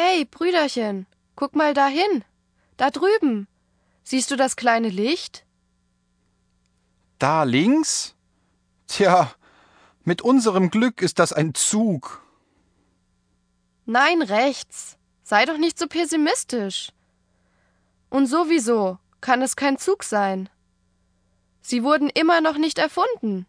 Hey, Brüderchen, guck mal dahin, da drüben. Siehst du das kleine Licht? Da links? Tja, mit unserem Glück ist das ein Zug. Nein, rechts. Sei doch nicht so pessimistisch. Und sowieso kann es kein Zug sein. Sie wurden immer noch nicht erfunden.